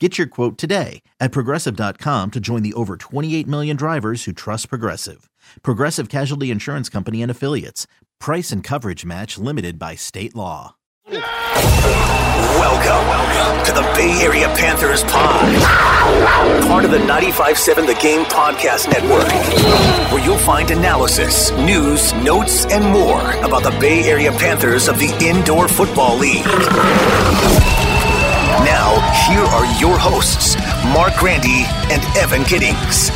Get your quote today at Progressive.com to join the over 28 million drivers who trust Progressive. Progressive Casualty Insurance Company and Affiliates. Price and coverage match limited by state law. No! Welcome to the Bay Area Panthers Paw'd. Part of the 95.7 The Game podcast network, where you'll find analysis, news, notes, and more about the Bay Area Panthers of the Indoor Football League. Now, here are your hosts, Marc Grandi and Evan Giddings.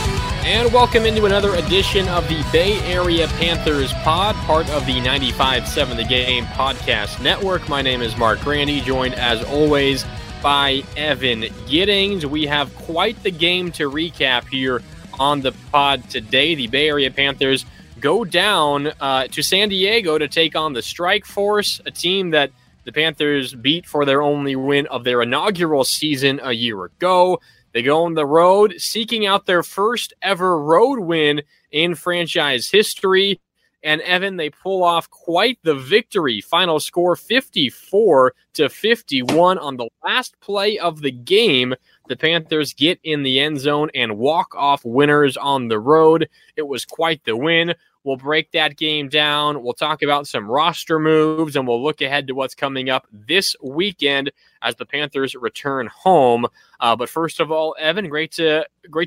And welcome into another edition of the Bay Area Panthers Pod, part of the 95.7 The Game podcast network. My name is Marc Grandi, joined as always by Evan Giddings. We have quite the game to recap here on the pod today. The Bay Area Panthers go down to San Diego to take on the Strike Force, a team that the Panthers beat for their only win of their inaugural season a year ago. They go on the road, seeking out their first ever road win in franchise history. And, Evan, they pull off quite the victory. Final score 54-51. On the last play of the game, the Panthers get in the end zone and walk off winners on the road. It was quite the win. We'll break that game down. We'll talk about some roster moves, and we'll look ahead to what's coming up this weekend as the Panthers return home. But first of all, Evan, great to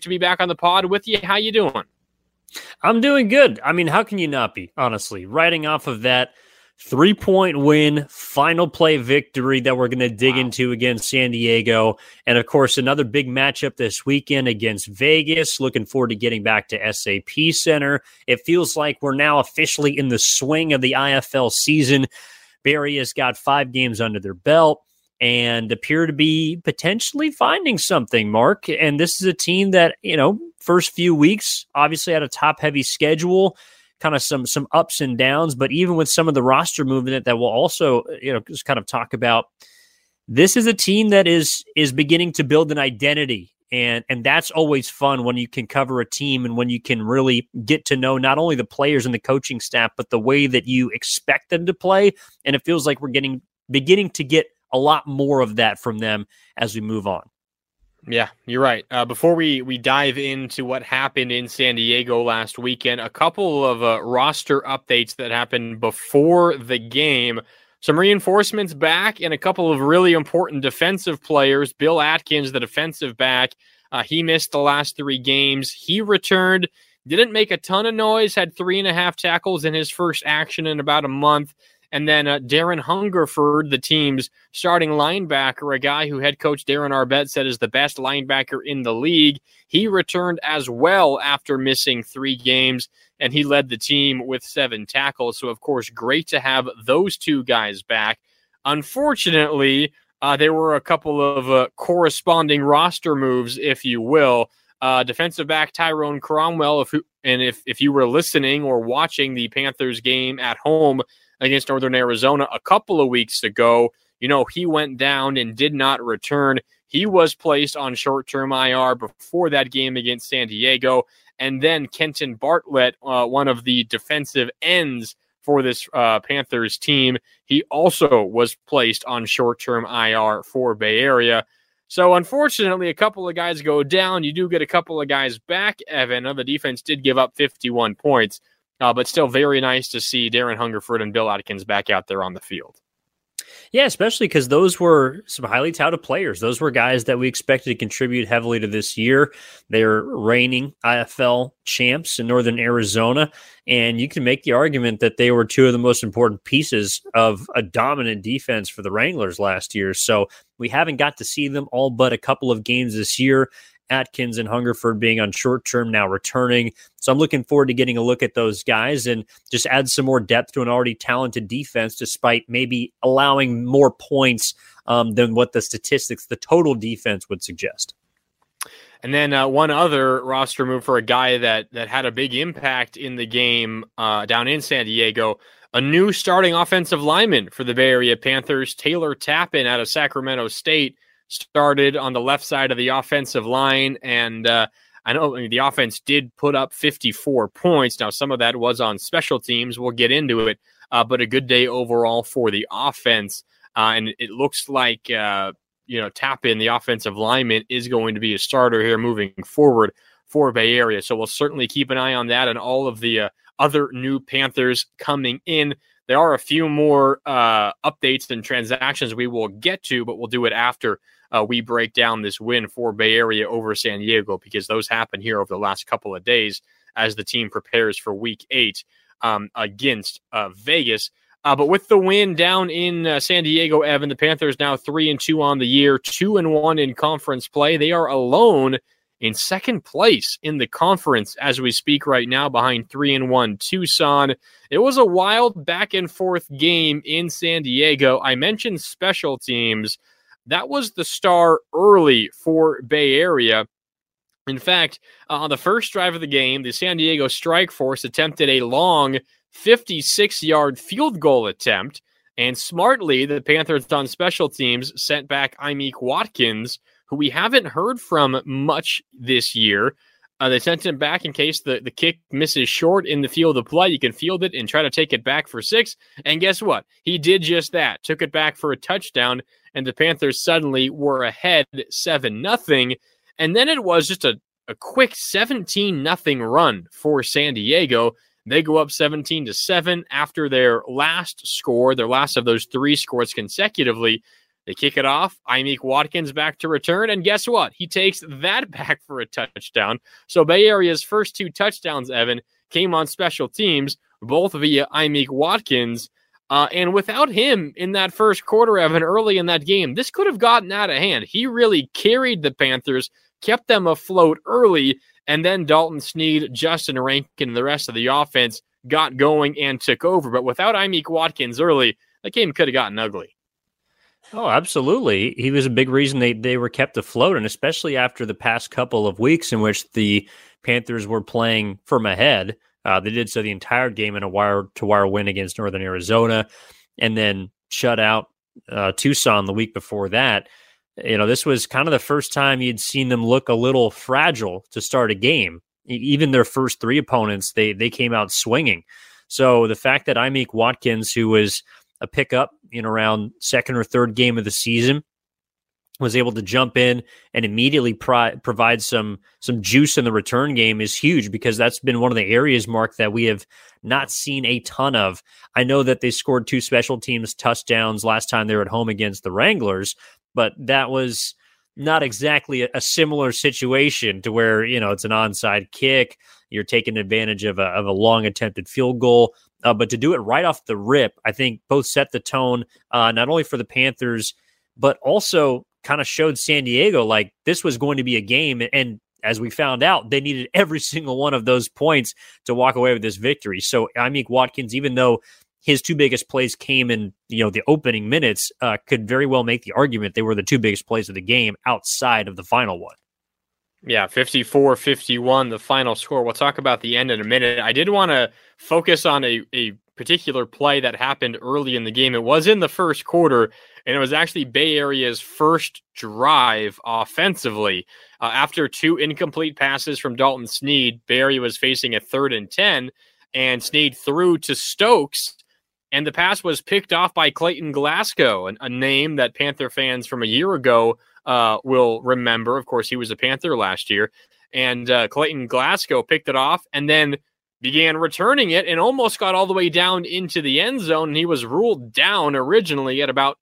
be back on the pod with you. How you doing? I'm doing good. I mean, how can you not be, honestly? Riding off of that three-point win, final play victory that we're going to dig into against San Diego. And, of course, another big matchup this weekend against Vegas. Looking forward to getting back to SAP Center. It feels like we're now officially in the swing of the IFL season. Bay Area's got 5 games under their belt and appear to be potentially finding something, Mark. And this is a team that, you know, first few weeks obviously had a top-heavy schedule, kind of some ups and downs, but even with some of the roster movement that we'll also, you know, just kind of talk about, this is a team that is beginning to build an identity. And that's always fun when you can cover a team and when you can really get to know not only the players and the coaching staff, but the way that you expect them to play. And it feels like we're beginning to get a lot more of that from them as we move on. Yeah, you're right. Before we dive into what happened in San Diego last weekend, a couple of roster updates that happened before the game. Some reinforcements back and a couple of really important defensive players. Bill Atkins, the defensive back, he missed the last 3 games. He returned, didn't make a ton of noise, had 3.5 tackles in his first action in about a month. And then Darren Hungerford, the team's starting linebacker, a guy who head coach Darren Arbet said is the best linebacker in the league. He returned as well after missing 3 games, and he led the team with 7 tackles. So, of course, great to have those 2 guys back. Unfortunately, there were a couple of corresponding roster moves, if you will. Defensive back Tyrone Cromwell, if you were listening or watching the Panthers game at home against Northern Arizona a couple of weeks ago, you know, he went down and did not return. He was placed on short-term IR before that game against San Diego. And then Kenton Bartlett, one of the defensive ends for this Panthers team, he also was placed on short-term IR for Bay Area. So, unfortunately, a couple of guys go down. You do get a couple of guys back, Evan. The defense did give up 51 points. But still very nice to see Darren Hungerford and Bill Atkins back out there on the field. Yeah, especially because those were some highly touted players. Those were guys that we expected to contribute heavily to this year. They're reigning IFL champs in Northern Arizona, and you can make the argument that they were two of the most important pieces of a dominant defense for the Wranglers last year. So we haven't got to see them all but a couple of games this year. Atkins and Hungerford being on short term, now returning. So I'm looking forward to getting a look at those guys and just add some more depth to an already talented defense, despite maybe allowing more points than what the statistics, the total defense would suggest. And then one other roster move for a guy that had a big impact in the game down in San Diego, a new starting offensive lineman for the Bay Area Panthers, Taylor Tappan out of Sacramento State, started on the left side of the offensive line. And I know the offense did put up 54 points. Now, some of that was on special teams. We'll get into it. But a good day overall for the offense. And it looks like, Tappan, the offensive lineman, is going to be a starter here moving forward for Bay Area. So we'll certainly keep an eye on that and all of the other new Panthers coming in. There are a few more updates and transactions we will get to, but we'll do it after we break down this win for Bay Area over San Diego, because those happened here over the last couple of days as the team prepares for Week 8 against Vegas. But with the win down in San Diego, Evan, the Panthers now 3-2 on the year, 2-1 in conference play. They are alone in second place in the conference as we speak right now, behind 3-1 Tucson. It was a wild back and forth game in San Diego. I mentioned special teams. That was the star early for Bay Area. In fact, on the first drive of the game, the San Diego Strike Force attempted a long 56-yard field goal attempt. And smartly, the Panthers on special teams sent back Imeek Watkins, who we haven't heard from much this year. They sent him back in case the kick misses short in the field of play. You can field it and try to take it back for 6. And guess what? He did just that. Took it back for a touchdown, and the Panthers suddenly were ahead 7-0. And then it was just a quick 17-0 run for San Diego. They go up 17-7 after their last score, their last of those 3 scores consecutively. They kick it off. Imeek Watkins back to return. And guess what? He takes that back for a touchdown. So Bay Area's first 2 touchdowns, Evan, came on special teams, both via Imeek Watkins. And without him in that first quarter, Evan, early in that game, this could have gotten out of hand. He really carried the Panthers, kept them afloat early. And then Dalton Sneed, Justin Rankin, and the rest of the offense got going and took over. But without Imeek Watkins early, that game could have gotten ugly. Oh, absolutely. He was a big reason they were kept afloat, and especially after the past couple of weeks in which the Panthers were playing from ahead. They did so the entire game in a wire-to-wire win against Northern Arizona, and then shut out Tucson the week before that. You know, this was kind of the first time you'd seen them look a little fragile to start a game. Even their first 3 opponents, they came out swinging. So the fact that Imeek Watkins, who was a pickup in around second or third game of the season, was able to jump in and immediately provide some juice in the return game is huge, because that's been one of the areas, Mark, that we have not seen a ton of. I know that they scored 2 special teams touchdowns last time they were at home against the Wranglers, but that was not exactly a similar situation to where, you know, it's an onside kick, you're taking advantage of a long attempted field goal. But to do it right off the rip, I think both set the tone, not only for the Panthers, but also kind of showed San Diego like this was going to be a game. And as we found out, they needed every single one of those points to walk away with this victory. So Imeek Watkins, even though his 2 biggest plays came in, you know, the opening minutes, could very well make the argument they were the 2 biggest plays of the game outside of the final one. Yeah, 54-51, the final score. We'll talk about the end in a minute. I did want to focus on a particular play that happened early in the game. It was in the first quarter, and it was actually Bay Area's first drive offensively. After 2 incomplete passes from Dalton Sneed, Bay Area was facing a 3rd and 10, and Sneed threw to Stokes, and the pass was picked off by Clayton Glasgow, a name that Panther fans from a year ago will remember. Of course, he was a Panther last year. And Clayton Glasgow picked it off and then began returning it and almost got all the way down into the end zone. And he was ruled down originally at about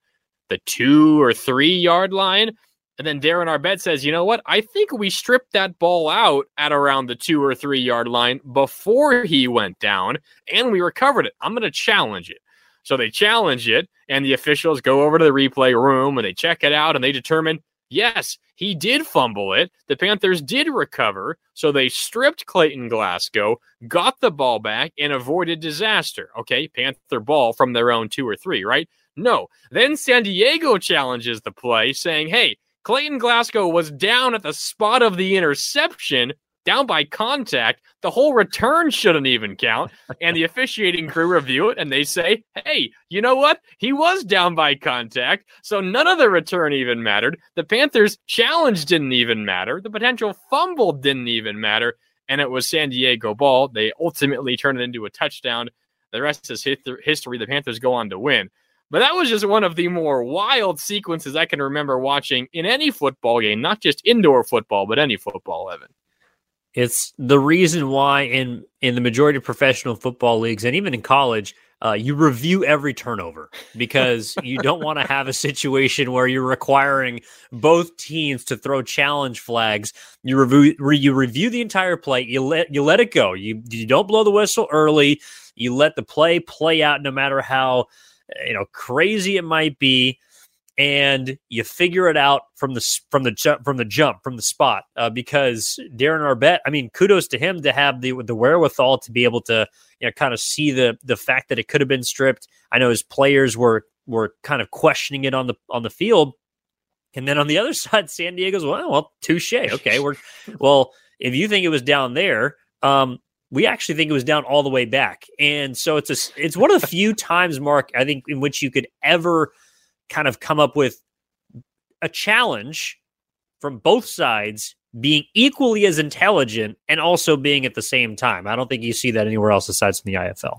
the 2 or 3 yard line. And then Darren Arbet says, you know what? I think we stripped that ball out at around the 2 or 3 yard line before he went down, and we recovered it. I'm going to challenge it. So they challenge it, and the officials go over to the replay room, and they check it out, and they determine, yes, he did fumble it. The Panthers did recover, so they stripped Clayton Glasgow, got the ball back, and avoided disaster. Okay, Panther ball from their own 2 or 3, right? No. Then San Diego challenges the play, saying, hey, Clayton Glasgow was down at the spot of the interception, down by contact. The whole return shouldn't even count. And the officiating crew review it, and they say, hey, you know what? He was down by contact, so none of the return even mattered. The Panthers' challenge didn't even matter. The potential fumble didn't even matter. And it was San Diego ball. They ultimately turned it into a touchdown. The rest is history. The Panthers go on to win. But that was just one of the more wild sequences I can remember watching in any football game, not just indoor football, but any football, Evan. It's the reason why in the majority of professional football leagues and even in college, you review every turnover because you don't want to have a situation where you're requiring both teams to throw challenge flags. You review the entire play. You let it go. You don't blow the whistle early. You let the play out no matter how crazy it might be, and you figure it out from the spot. Because Darren Arbet, kudos to him to have the wherewithal to be able to kind of see the fact that it could have been stripped. I know his players were kind of questioning it on the field, and then on the other side, San Diego's well, touche. Okay, if you think it was down there, we actually think it was down all the way back. And so it's one of the few times, Mark, I think, in which you could ever kind of come up with a challenge from both sides being equally as intelligent and also being at the same time. I don't think you see that anywhere else besides in the IFL.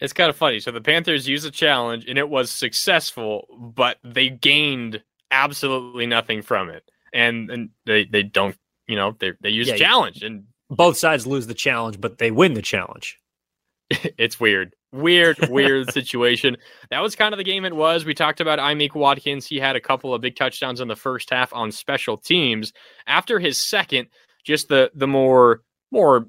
It's kind of funny. So the Panthers used a challenge, and it was successful, but they gained absolutely nothing from it. And they don't, they use a challenge, and both sides lose the challenge, but they win the challenge. It's weird. Weird situation. That was kind of the game it was. We talked about Imeek Watkins. He had a couple of big touchdowns in the first half on special teams. After his second, just the more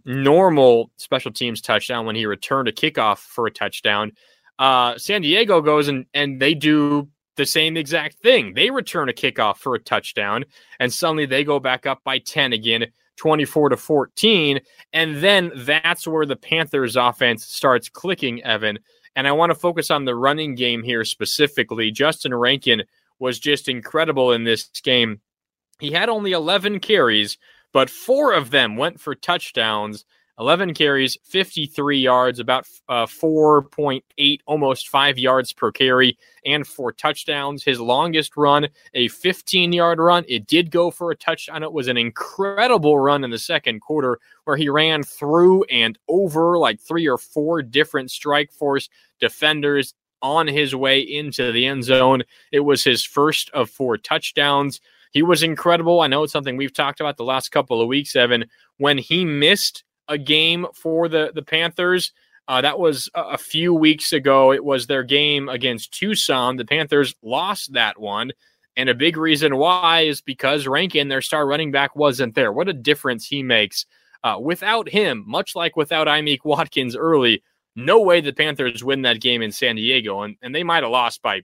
normal special teams touchdown when he returned a kickoff for a touchdown, San Diego goes and they do the same exact thing. They return a kickoff for a touchdown, and suddenly they go back up by 10 again, 24-14, and then that's where the Panthers offense starts clicking, Evan. And I want to focus on the running game here specifically. Justin Rankin was just incredible in this game. He had only 11 carries, but 4 of them went for touchdowns. 11 carries, 53 yards, about 4.8, almost 5 yards per carry, and 4 touchdowns. His longest run, a 15-yard run. It did go for a touchdown. It was an incredible run in the second quarter where he ran through and over like 3 or 4 different Strike Force defenders on his way into the end zone. It was his first of 4 touchdowns. He was incredible. I know it's something we've talked about the last couple of weeks, Evan. When he missed a game for the Panthers. That was a few weeks ago. It was their game against Tucson. The Panthers lost that one. And a big reason why is because Rankin, their star running back, wasn't there. What a difference he makes. Without him, much like without Imeek Watkins early, no way the Panthers win that game in San Diego. And they might have lost by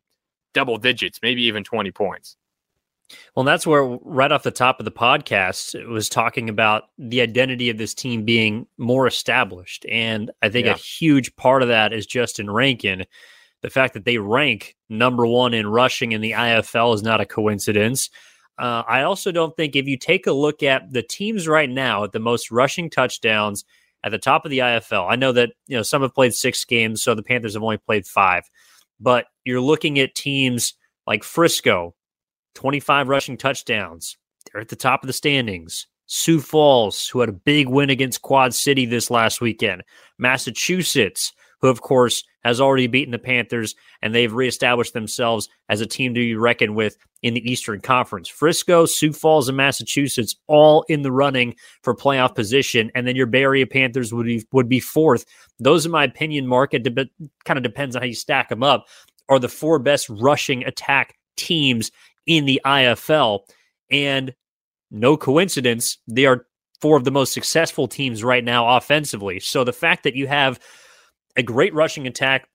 double digits, maybe even 20 points. Well, that's where right off the top of the podcast, it was talking about the identity of this team being more established. And I think a huge part of that is Justin Rankin. The fact that they rank number 1 in rushing in the IFL is not a coincidence. I also don't think if you take a look at the teams right now at the most rushing touchdowns at the top of the IFL, I know that some have played 6 games, so the Panthers have only played 5. But you're looking at teams like Frisco, 25 rushing touchdowns. They're at the top of the standings. Sioux Falls, who had a big win against Quad City this last weekend. Massachusetts, who, of course, has already beaten the Panthers, and they've reestablished themselves as a team to be reckoned with in the Eastern Conference. Frisco, Sioux Falls, and Massachusetts all in the running for playoff position, and then your Bay Area Panthers would be fourth. Those, in my opinion, Mark, it kind of depends on how you stack them up, are the 4 best rushing attack teams in the IFL. And no coincidence, they are four of the most successful teams right now offensively. So the fact that you have a great rushing attack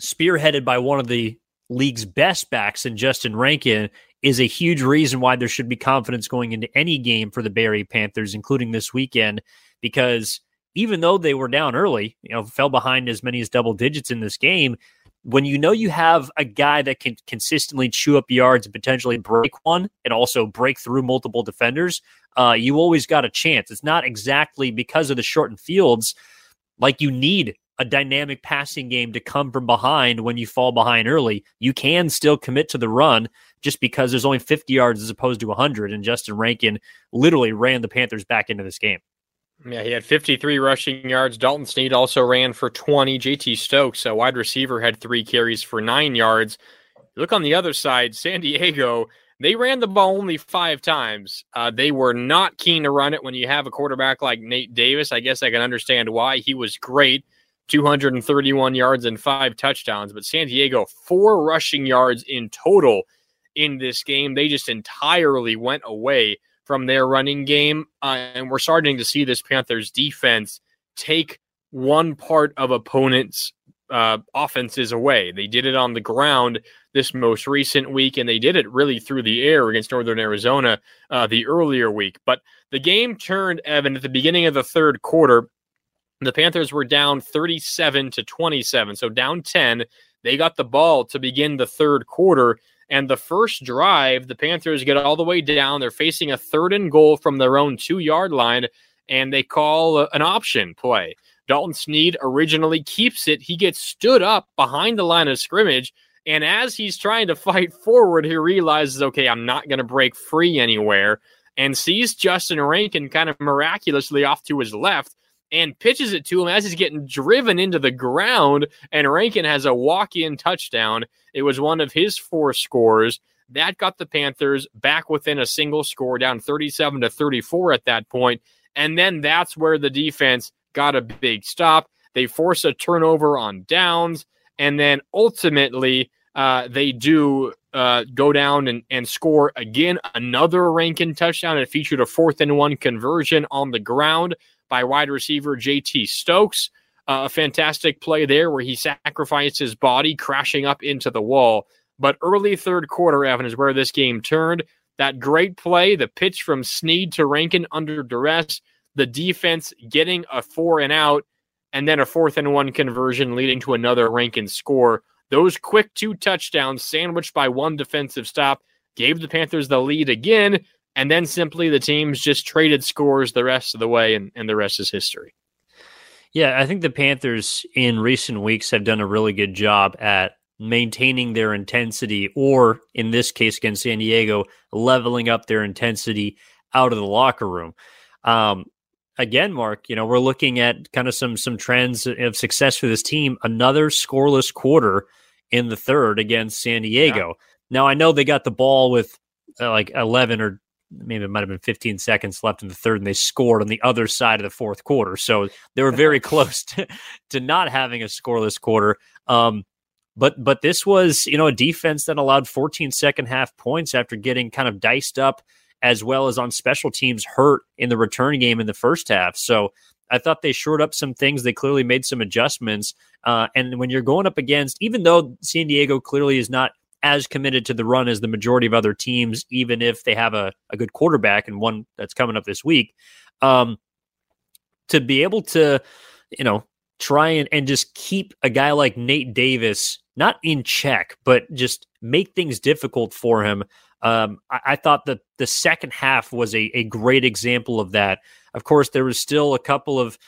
spearheaded by one of the league's best backs in Justin Rankin is a huge reason why there should be confidence going into any game for the Bay Area Panthers, including this weekend, because even though they were down early, fell behind as many as double digits in this game, when you have a guy that can consistently chew up yards and potentially break one and also break through multiple defenders, you always got a chance. It's not exactly because of the shortened fields, like you need a dynamic passing game to come from behind when you fall behind early. You can still commit to the run just because there's only 50 yards as opposed to 100, and Justin Rankin literally ran the Panthers back into this game. Yeah, he had 53 rushing yards. Dalton Sneed also ran for 20. JT Stokes, a wide receiver, had 3 carries for 9 yards. Look on the other side, San Diego, they ran the ball only 5 times. They were not keen to run it when you have a quarterback like Nate Davis. I guess I can understand why. He was great. 231 yards and 5 touchdowns, but San Diego, 4 rushing yards in total in this game. They just entirely went away from their running game, and we're starting to see this Panthers defense take one part of opponents' offenses away. They did it on the ground this most recent week, and they did it really through the air against Northern Arizona the earlier week. But the game turned, Evan, at the beginning of the third quarter. The Panthers were down 37-27, so down 10. They got the ball to begin the third quarter, and the first drive, the Panthers get all the way down. They're facing a 3rd and goal from their own 2-yard line, and they call an option play. Dalton Sneed originally keeps it. He gets stood up behind the line of scrimmage, and as he's trying to fight forward, he realizes, okay, I'm not going to break free anywhere, and sees Justin Rankin kind of miraculously off to his left, and pitches it to him as he's getting driven into the ground, and Rankin has a walk-in touchdown. It was one of his 4 scores. That got the Panthers back within a single score, down 37-34 at that point, and then that's where the defense got a big stop. They force a turnover on downs, and then ultimately they do go down and score again. Another Rankin touchdown. It featured a 4th and 1 conversion on the ground by wide receiver JT Stokes. A fantastic play there where he sacrificed his body, crashing up into the wall. But early third quarter, Evan, is where this game turned. That great play, the pitch from Sneed to Rankin under duress, the defense getting a 4-and-out, and then a 4th and 1 conversion leading to another Rankin score. Those quick 2 touchdowns sandwiched by 1 defensive stop gave the Panthers the lead again. And then simply the teams just traded scores the rest of the way, and the rest is history. Yeah, I think the Panthers in recent weeks have done a really good job at maintaining their intensity, or in this case against San Diego, leveling up their intensity out of the locker room. Again, Mark, we're looking at kind of some trends of success for this team. Another scoreless quarter in the third against San Diego. Yeah. Now, I know they got the ball with like 11 or maybe it might have been 15 seconds left in the third, and they scored on the other side of the fourth quarter. So they were very close to not having a scoreless quarter. But this was, a defense that allowed 14 second half points after getting kind of diced up, as well as on special teams hurt in the return game in the first half. So I thought they shored up some things. They clearly made some adjustments. And when you're going up against, even though San Diego clearly is not as committed to the run as the majority of other teams, even if they have a good quarterback and one that's coming up this week, to be able to, try and just keep a guy like Nate Davis, not in check, but just make things difficult for him. I thought that the second half was a great example of that. Of course, there was still a couple of,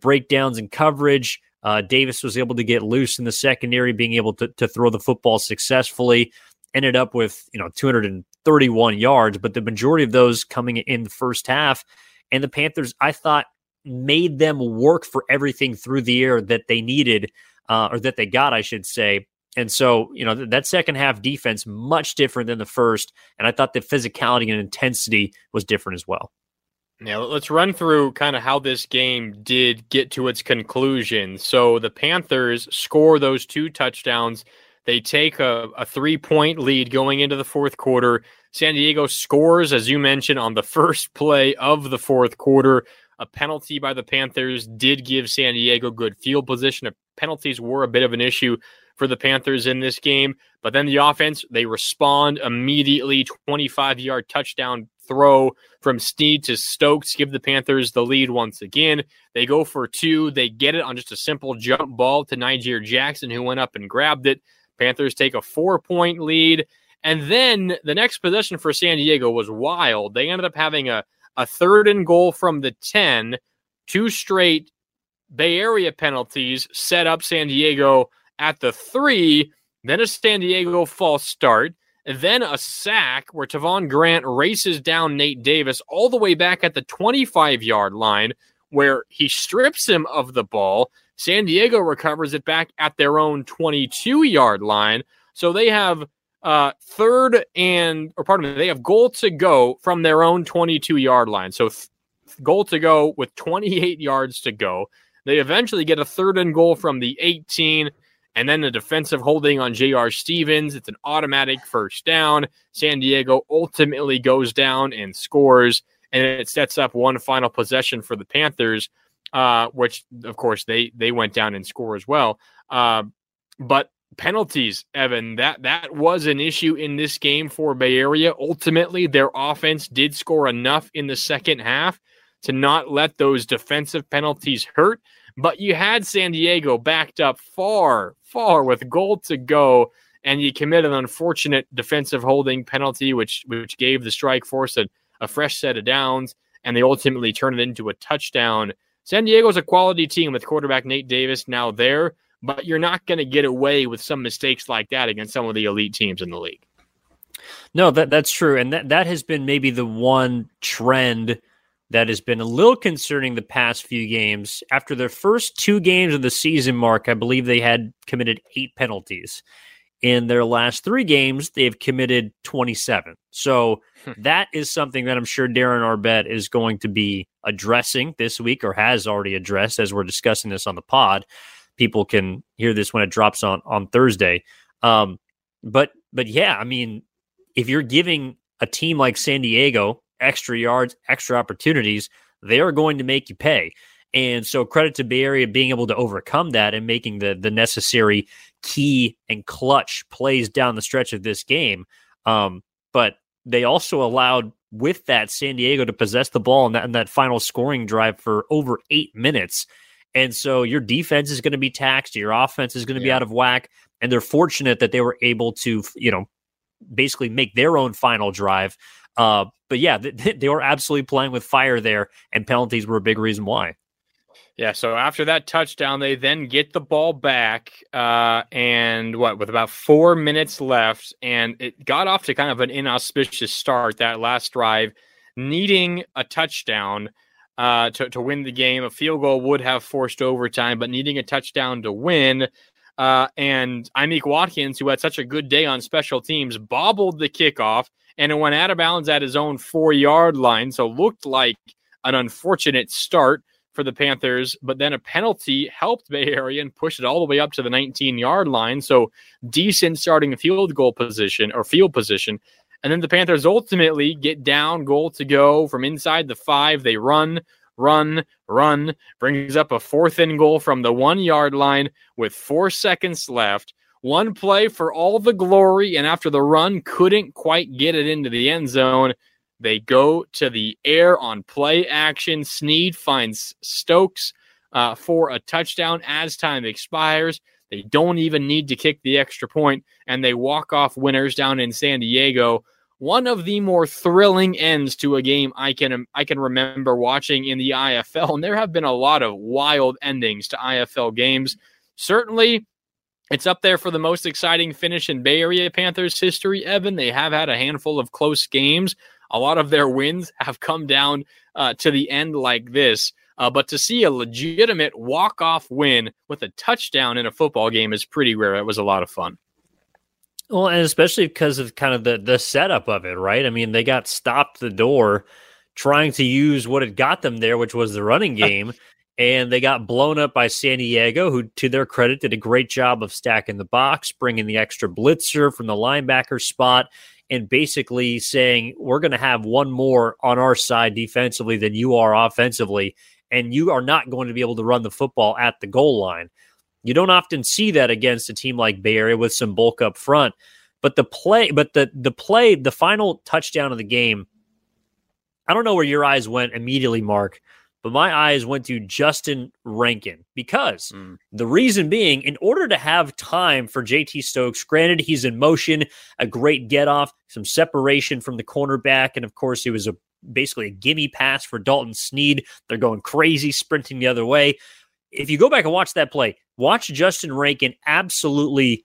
breakdowns in coverage. Davis was able to get loose in the secondary, being able to throw the football successfully, ended up with, 231 yards, but the majority of those coming in the first half. And the Panthers, I thought, made them work for everything through the air that they needed, or that they got, I should say. And so, that second half defense, much different than the first. And I thought the physicality and intensity was different as well. Now, let's run through kind of how this game did get to its conclusion. So the Panthers score those 2 touchdowns. They take a 3-point lead going into the fourth quarter. San Diego scores, as you mentioned, on the first play of the fourth quarter. A penalty by the Panthers did give San Diego good field position. Penalties were a bit of an issue for the Panthers in this game. But then the offense, they respond immediately. 25-yard touchdown throw from Sneed to Stokes give the Panthers the lead once again. They go for two. They get it on just a simple jump ball to Niger Jackson, who went up and grabbed it. Panthers take a 4-point lead. And then the next possession for San Diego was wild. They ended up having a third and goal from the 10, two straight Bay Area penalties set up San Diego at the 3, then a San Diego false start, and then a sack where Tavon Grant races down Nate Davis all the way back at the 25-yard line where he strips him of the ball. San Diego recovers it back at their own 22-yard line. So they have they have goal to go from their own 22-yard line. So goal to go with 28 yards to go. They eventually get a third and goal from the 18, and then a defensive holding on J.R. Stevens. It's an automatic first down. San Diego ultimately goes down and scores, and it sets up one final possession for the Panthers, which, of course, they went down and score as well. But penalties, Evan, that was an issue in this game for Bay Area. Ultimately, their offense did score enough in the second half to not let those defensive penalties hurt. But you had San Diego backed up far, far with goal to go, and you commit an unfortunate defensive holding penalty, which gave the Strike Force a fresh set of downs, and they ultimately turned it into a touchdown. San Diego's a quality team with quarterback Nate Davis now there, but you're not going to get away with some mistakes like that against some of the elite teams in the league. No, that's true, and that has been maybe the one trend that has been a little concerning the past few games. After their first two games of the season, Mark, I believe they had committed 8 penalties. In their last 3 games, they've committed 27. So that is something that I'm sure Darren Arbet is going to be addressing this week, or has already addressed as we're discussing this on the pod. People can hear this when it drops on Thursday. But yeah, I mean, if you're giving a team like San Diego extra yards, extra opportunities, they are going to make you pay. And so credit to Bay Area being able to overcome that and making the necessary key and clutch plays down the stretch of this game. But they also allowed, with that, San Diego to possess the ball in that final scoring drive for over 8 minutes. And so your defense is going to be taxed, your offense is going to be out of whack, and they're fortunate that they were able to, basically make their own final drive. But yeah, they were absolutely playing with fire there, and penalties were a big reason why. Yeah, so after that touchdown, they then get the ball back, with about 4 minutes left, and it got off to kind of an inauspicious start, that last drive, needing a touchdown to win the game. A field goal would have forced overtime, but needing a touchdown to win. And Imeek Watkins, who had such a good day on special teams, bobbled the kickoff, and it went out of bounds at his own 4-yard line. So looked like an unfortunate start for the Panthers, but then a penalty helped Bay Area and pushed it all the way up to the 19-yard line. So decent starting field position. And then the Panthers ultimately get down, goal to go from inside the 5. They run, brings up a fourth and goal from the 1-yard line with 4 seconds left. One play for all the glory, and after the run, couldn't quite get it into the end zone. They go to the air on play action. Sneed finds Stokes for a touchdown as time expires. They don't even need to kick the extra point, and they walk off winners down in San Diego. One of the more thrilling ends to a game I can remember watching in the IFL, and there have been a lot of wild endings to IFL games. Certainly, it's up there for the most exciting finish in Bay Area Panthers history, Evan. They have had a handful of close games. A lot of their wins have come down to the end like this. But to see a legitimate walk-off win with a touchdown in a football game is pretty rare. It was a lot of fun. Well, and especially because of kind of the setup of it, right? I mean, they got stopped the door trying to use what had got them there, which was the running game, and they got blown up by San Diego, who, to their credit, did a great job of stacking the box, bringing the extra blitzer from the linebacker spot, and basically saying, we're going to have one more on our side defensively than you are offensively, and you are not going to be able to run the football at the goal line. You don't often see that against a team like Bay Area with some bulk up front. But the final touchdown of the game, I don't know where your eyes went immediately, Mark, but my eyes went to Justin Rankin, because the reason being, in order to have time for JT Stokes, granted he's in motion, a great get off, some separation from the cornerback, and of course it was basically a gimme pass for Dalton Sneed. They're going crazy, sprinting the other way. If you go back and watch that play, watch Justin Rankin absolutely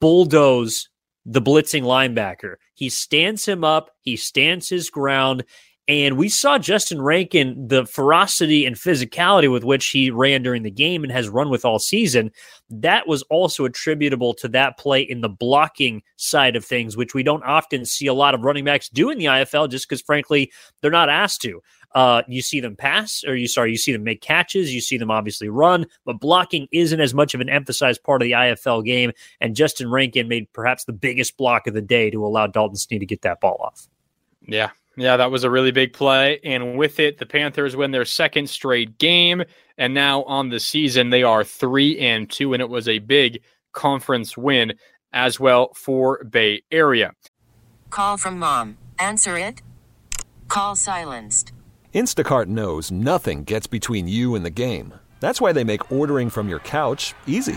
bulldoze the blitzing linebacker. He stands him up, he stands his ground, and we saw Justin Rankin, the ferocity and physicality with which he ran during the game and has run with all season. That was also attributable to that play in the blocking side of things, which we don't often see a lot of running backs do in the IFL just because, frankly, they're not asked to. You see them pass, you see them make catches, you see them obviously run, but blocking isn't as much of an emphasized part of the IFL game, and Justin Rankin made perhaps the biggest block of the day to allow Dalton Sneed to get that ball off. Yeah, that was a really big play, and with it, the Panthers win their second straight game, and now on the season, they are 3-2, and it was a big conference win as well for Bay Area. Call from mom. Answer it. Call silenced. Instacart knows nothing gets between you and the game. That's why they make ordering from your couch easy.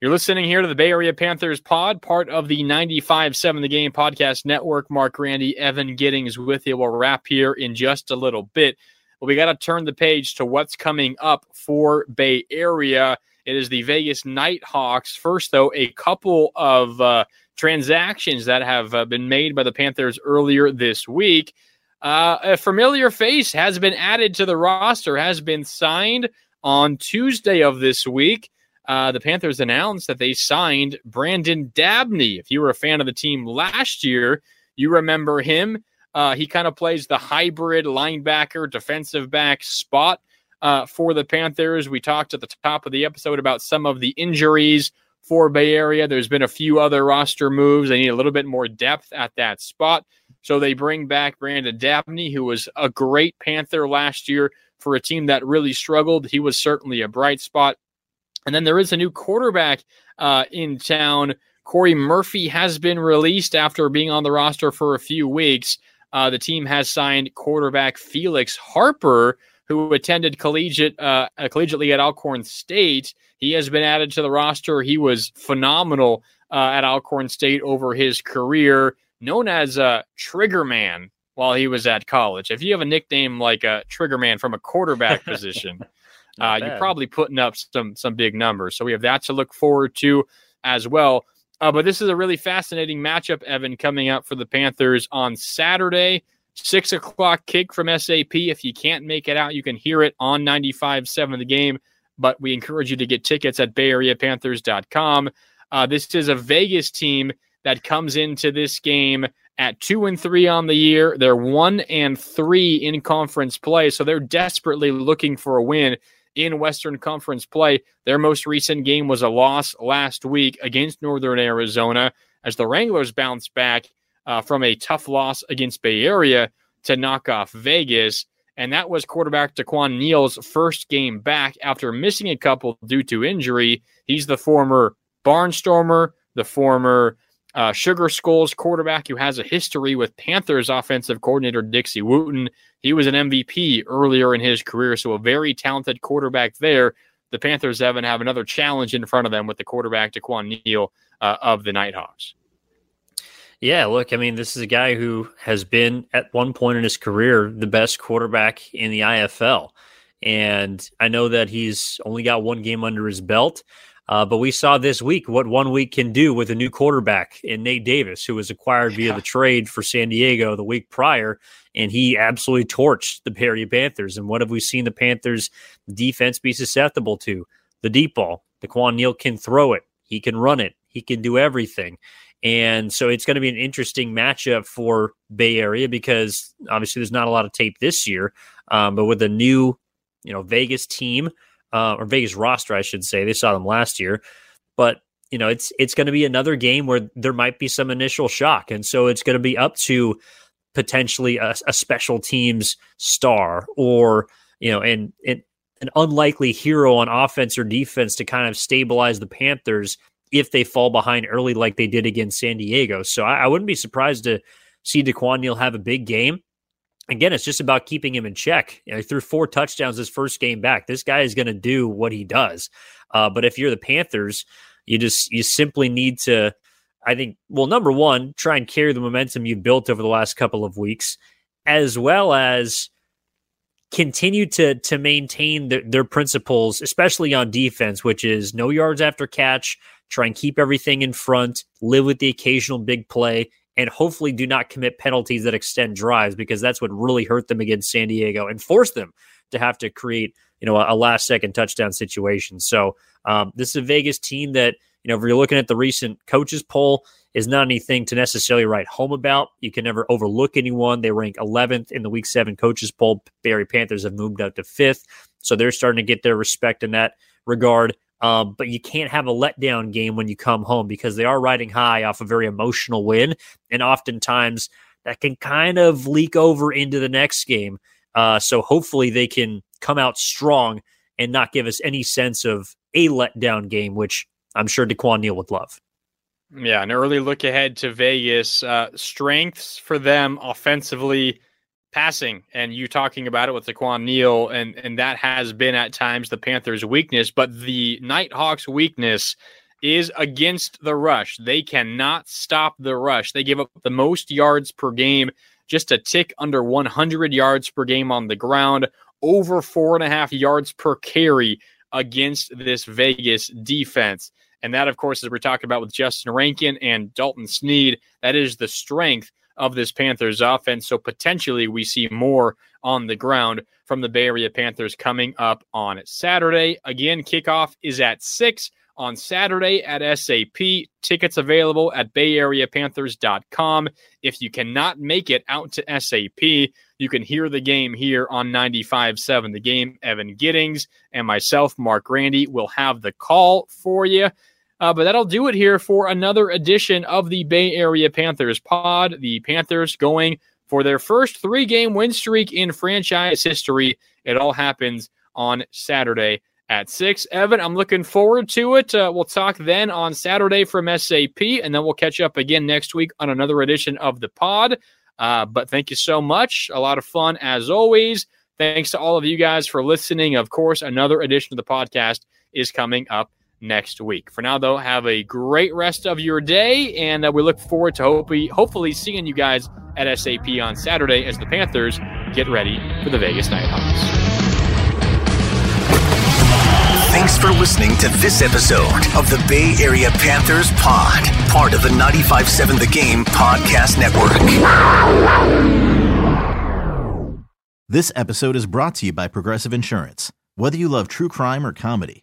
You're listening here to the Bay Area Panthers Pod, part of the 95.7 The Game Podcast Network. Marc Grandi, Evan Giddings with you. We'll wrap here in just a little bit. But we got to turn the page to what's coming up for Bay Area. It is the Vegas Knight Hawks. First, though, a couple of transactions that have been made by the Panthers earlier this week. A familiar face has been added to the roster, has been signed on Tuesday of this week. The Panthers announced that they signed Brandon Dabney. If you were a fan of the team last year, you remember him. He kind of plays the hybrid linebacker, defensive back spot for the Panthers. We talked at the top of the episode about some of the injuries for Bay Area. There's been a few other roster moves. They need a little bit more depth at that spot. So they bring back Brandon Dabney, who was a great Panther last year for a team that really struggled. He was certainly a bright spot. And then there is a new quarterback in town. Corey Murphy has been released after being on the roster for a few weeks. The team has signed quarterback Felix Harper, who attended collegiately at Alcorn State. He has been added to the roster. He was phenomenal at Alcorn State over his career, known as Trigger Man while he was at college. If you have a nickname like Trigger Man from a quarterback position, you're probably putting up some big numbers. So we have that to look forward to as well. But this is a really fascinating matchup, Evan, coming up for the Panthers on Saturday. 6 o'clock kick from SAP. If you can't make it out, you can hear it on 95.7 The Game. But we encourage you to get tickets at bayareapanthers.com. This is a Vegas team that comes into this game at 2-3 on the year. They're 1-3 in conference play, so they're desperately looking for a win in Western Conference play. Their most recent game was a loss last week against Northern Arizona as the Wranglers bounced back from a tough loss against Bay Area to knock off Vegas. And that was quarterback Taquan Neal's first game back after missing a couple due to injury. He's the former Barnstormer, the former Sugar Skulls quarterback who has a history with Panthers offensive coordinator Dixie Wooten. He was an MVP earlier in his career, so a very talented quarterback there. The Panthers, Evan, have another challenge in front of them with the quarterback Taquan Neal of the Nighthawks. Yeah, look, I mean, this is a guy who has been at one point in his career the best quarterback in the IFL. And I know that he's only got one game under his belt, but we saw this week what one week can do with a new quarterback in Nate Davis, who was acquired via the trade for San Diego the week prior, and he absolutely torched the Bay Area Panthers. And what have we seen the Panthers' defense be susceptible to? The deep ball. Taquan Neal can throw it. He can run it. He can do everything. And so it's going to be an interesting matchup for Bay Area because obviously there's not a lot of tape this year, but with a new, Vegas team or Vegas roster, I should say, they saw them last year, but it's going to be another game where there might be some initial shock. And so it's going to be up to potentially a special teams star or, an unlikely hero on offense or defense to kind of stabilize the Panthers if they fall behind early like they did against San Diego. So I wouldn't be surprised to see Taquan Neal have a big game. Again, it's just about keeping him in check. He threw 4 touchdowns his first game back. This guy is going to do what he does. But if you're the Panthers, you simply need to, I think, well, number one, try and carry the momentum you've built over the last couple of weeks, as well as continue to maintain their principles, especially on defense, which is no yards after catch, try and keep everything in front, live with the occasional big play, and hopefully do not commit penalties that extend drives, because that's what really hurt them against San Diego and forced them to have to create, a last-second touchdown situation. So this is a Vegas team that, if you're looking at the recent coaches poll, is not anything to necessarily write home about. You can never overlook anyone. They rank 11th in the Week 7 coaches poll. Bay Area Panthers have moved up to 5th, so they're starting to get their respect in that regard. But you can't have a letdown game when you come home because they are riding high off a very emotional win. And oftentimes that can kind of leak over into the next game. So hopefully they can come out strong and not give us any sense of a letdown game, which I'm sure Taquan Neal would love. Yeah, an early look ahead to Vegas. Strengths for them offensively, passing, and you talking about it with Taquan Neal, and that has been at times the Panthers' weakness, but the Nighthawks' weakness is against the rush. They cannot stop the rush. They give up the most yards per game, just a tick under 100 yards per game on the ground, over 4.5 yards per carry against this Vegas defense. And that, of course, as we're talking about with Justin Rankin and Dalton Sneed, that is the strength of this Panthers offense. So potentially we see more on the ground from the Bay Area Panthers coming up on Saturday. Again, kickoff is at 6 on Saturday at SAP. Tickets available at bayareapanthers.com. If you cannot make it out to SAP, you can hear the game here on 95.7 The Game. Evan Giddings and myself, Marc Grandi, will have the call for you. But that'll do it here for another edition of the Bay Area Panthers Pod. The Panthers going for their first 3-game win streak in franchise history. It all happens on Saturday at 6. Evan, I'm looking forward to it. We'll talk then on Saturday from SAP, and then we'll catch up again next week on another edition of the pod. But thank you so much. A lot of fun as always. Thanks to all of you guys for listening. Of course, another edition of the podcast is coming up next week. For now, though, have a great rest of your day, and we look forward to hopefully seeing you guys at SAP on Saturday as the Panthers get ready for the Vegas Knight Hawks. Thanks for listening to this episode of the Bay Area Panthers Pod, part of the 95.7 The Game podcast network. This episode is brought to you by Progressive Insurance. Whether you love true crime or comedy,